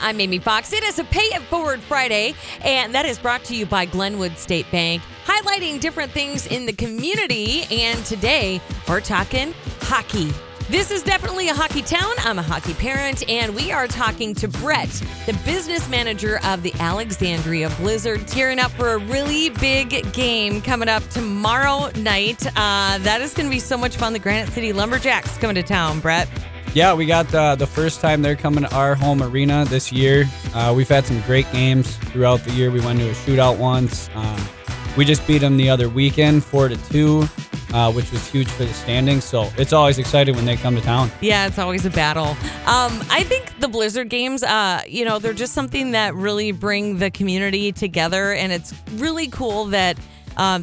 I'm Amy Fox. It is a Pay It Forward Friday, and that is brought to you by Glenwood State Bank, highlighting different things in the community. And today, we're talking hockey. This is definitely a hockey town. I'm a hockey parent, and we are talking to Brett, the business manager of the Alexandria Blizzard, gearing up for a really big game coming up tomorrow night. That is going to be so much fun. The Granite City Lumberjacks coming to town, Brett. Yeah, we got the first time they're coming to our home arena this year. We've had some great games throughout the year. We went to a shootout once. We just beat them the other weekend, 4-2, which was huge for the standings. So it's always exciting when they come to town. Yeah, it's always a battle. I think the Blizzard games, they're just something that really bring the community together. And it's really cool that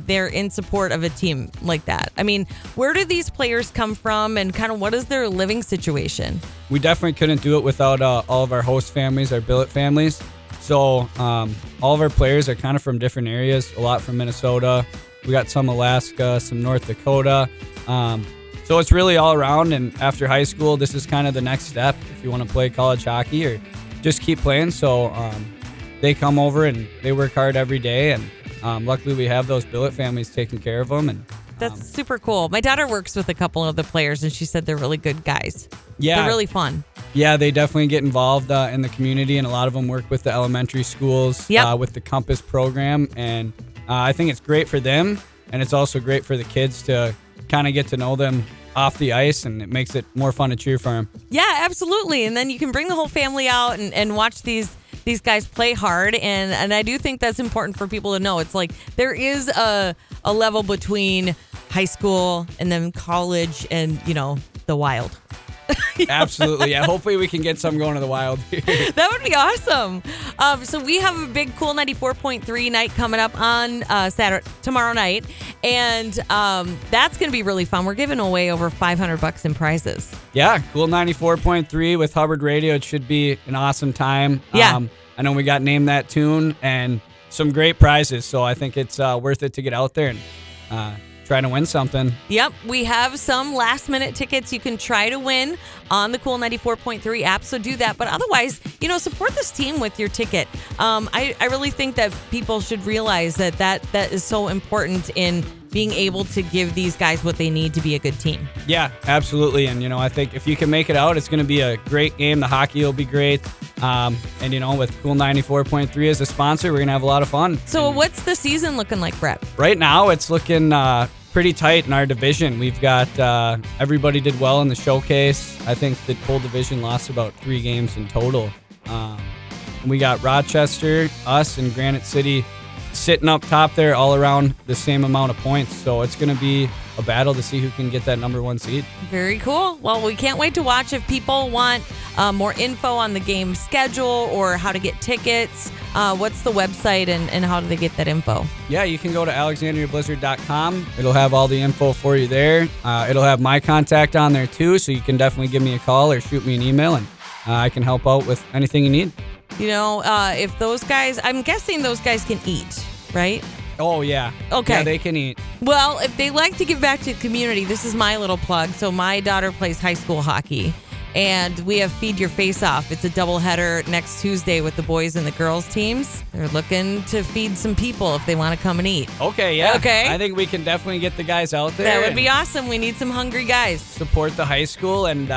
they're in support of a team like that. I mean, where do these players come from and kind of what is their living situation? We definitely couldn't do it without all of our host families, our billet families. So all of our players are kind of from different areas, a lot from Minnesota. We got some Alaska, some North Dakota. So it's really all around. And after high school, this is kind of the next step if you want to play college hockey or just keep playing. So they come over and they work hard every day. And luckily, we have those billet families taking care of them. And that's super cool. My daughter works with a couple of the players, and she said they're really good guys. Yeah. They're really fun. Yeah, they definitely get involved in the community, and a lot of them work with the elementary schools, yep, with the Compass program. And I think it's great for them, and it's also great for the kids to kind of get to know them off the ice, and it makes it more fun to cheer for them. Yeah, absolutely. And then you can bring the whole family out and watch these guys play hard, and I do think that's important for people to know. It's like there is a level between high school and then college and, the wild. Absolutely. Yeah, hopefully we can get some going to the wild here. That would be awesome. So we have a big Cool 94.3 night coming up on Saturday, tomorrow night, and that's going to be really fun. We're giving away over $500 in prizes. Yeah, Cool 94.3 with Hubbard Radio. It should be an awesome time. Yeah. I know we got Name That Tune and some great prizes, so I think it's worth it to get out there and trying to win something. Yep. We have some last-minute tickets you can try to win on the Cool 94.3 app, so do that. But otherwise, support this team with your ticket. I really think that people should realize that is so important in being able to give these guys what they need to be a good team. Yeah, absolutely. And, I think if you can make it out, it's going to be a great game. The hockey will be great. And, with Cool 94.3 as a sponsor, we're going to have a lot of fun. So what's the season looking like, Brett? Right now, it's looking pretty tight in our division. We've got everybody did well in the showcase. I think the whole division lost about 3 games in total. We got Rochester, us, and Granite City sitting up top there all around the same amount of points. So it's going to be a battle to see who can get that number 1 seed. Very cool. Well, we can't wait to watch. If people want more info on the game schedule or how to get tickets, what's the website and how do they get that info? Yeah, you can go to alexandriablizzard.com. It'll have all the info for you there. It'll have my contact on there too, so you can definitely give me a call or shoot me an email, and I can help out with anything you need. If those guys, I'm guessing those guys can eat, right? Oh, yeah. Okay. Yeah, they can eat. Well, if they like to give back to the community, this is my little plug. So my daughter plays high school hockey, and we have Feed Your Face Off. It's a doubleheader next Tuesday with the boys and the girls teams. They're looking to feed some people if they want to come and eat. Okay, yeah. Okay. I think we can definitely get the guys out there. That would be awesome. We need some hungry guys. Support the high school, and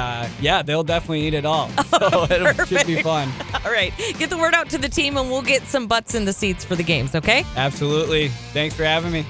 they'll definitely eat it all. Oh, so it should be fun. All right. Get the word out to the team, and we'll get some butts in the seats for the games, okay? Absolutely. Thanks for having me.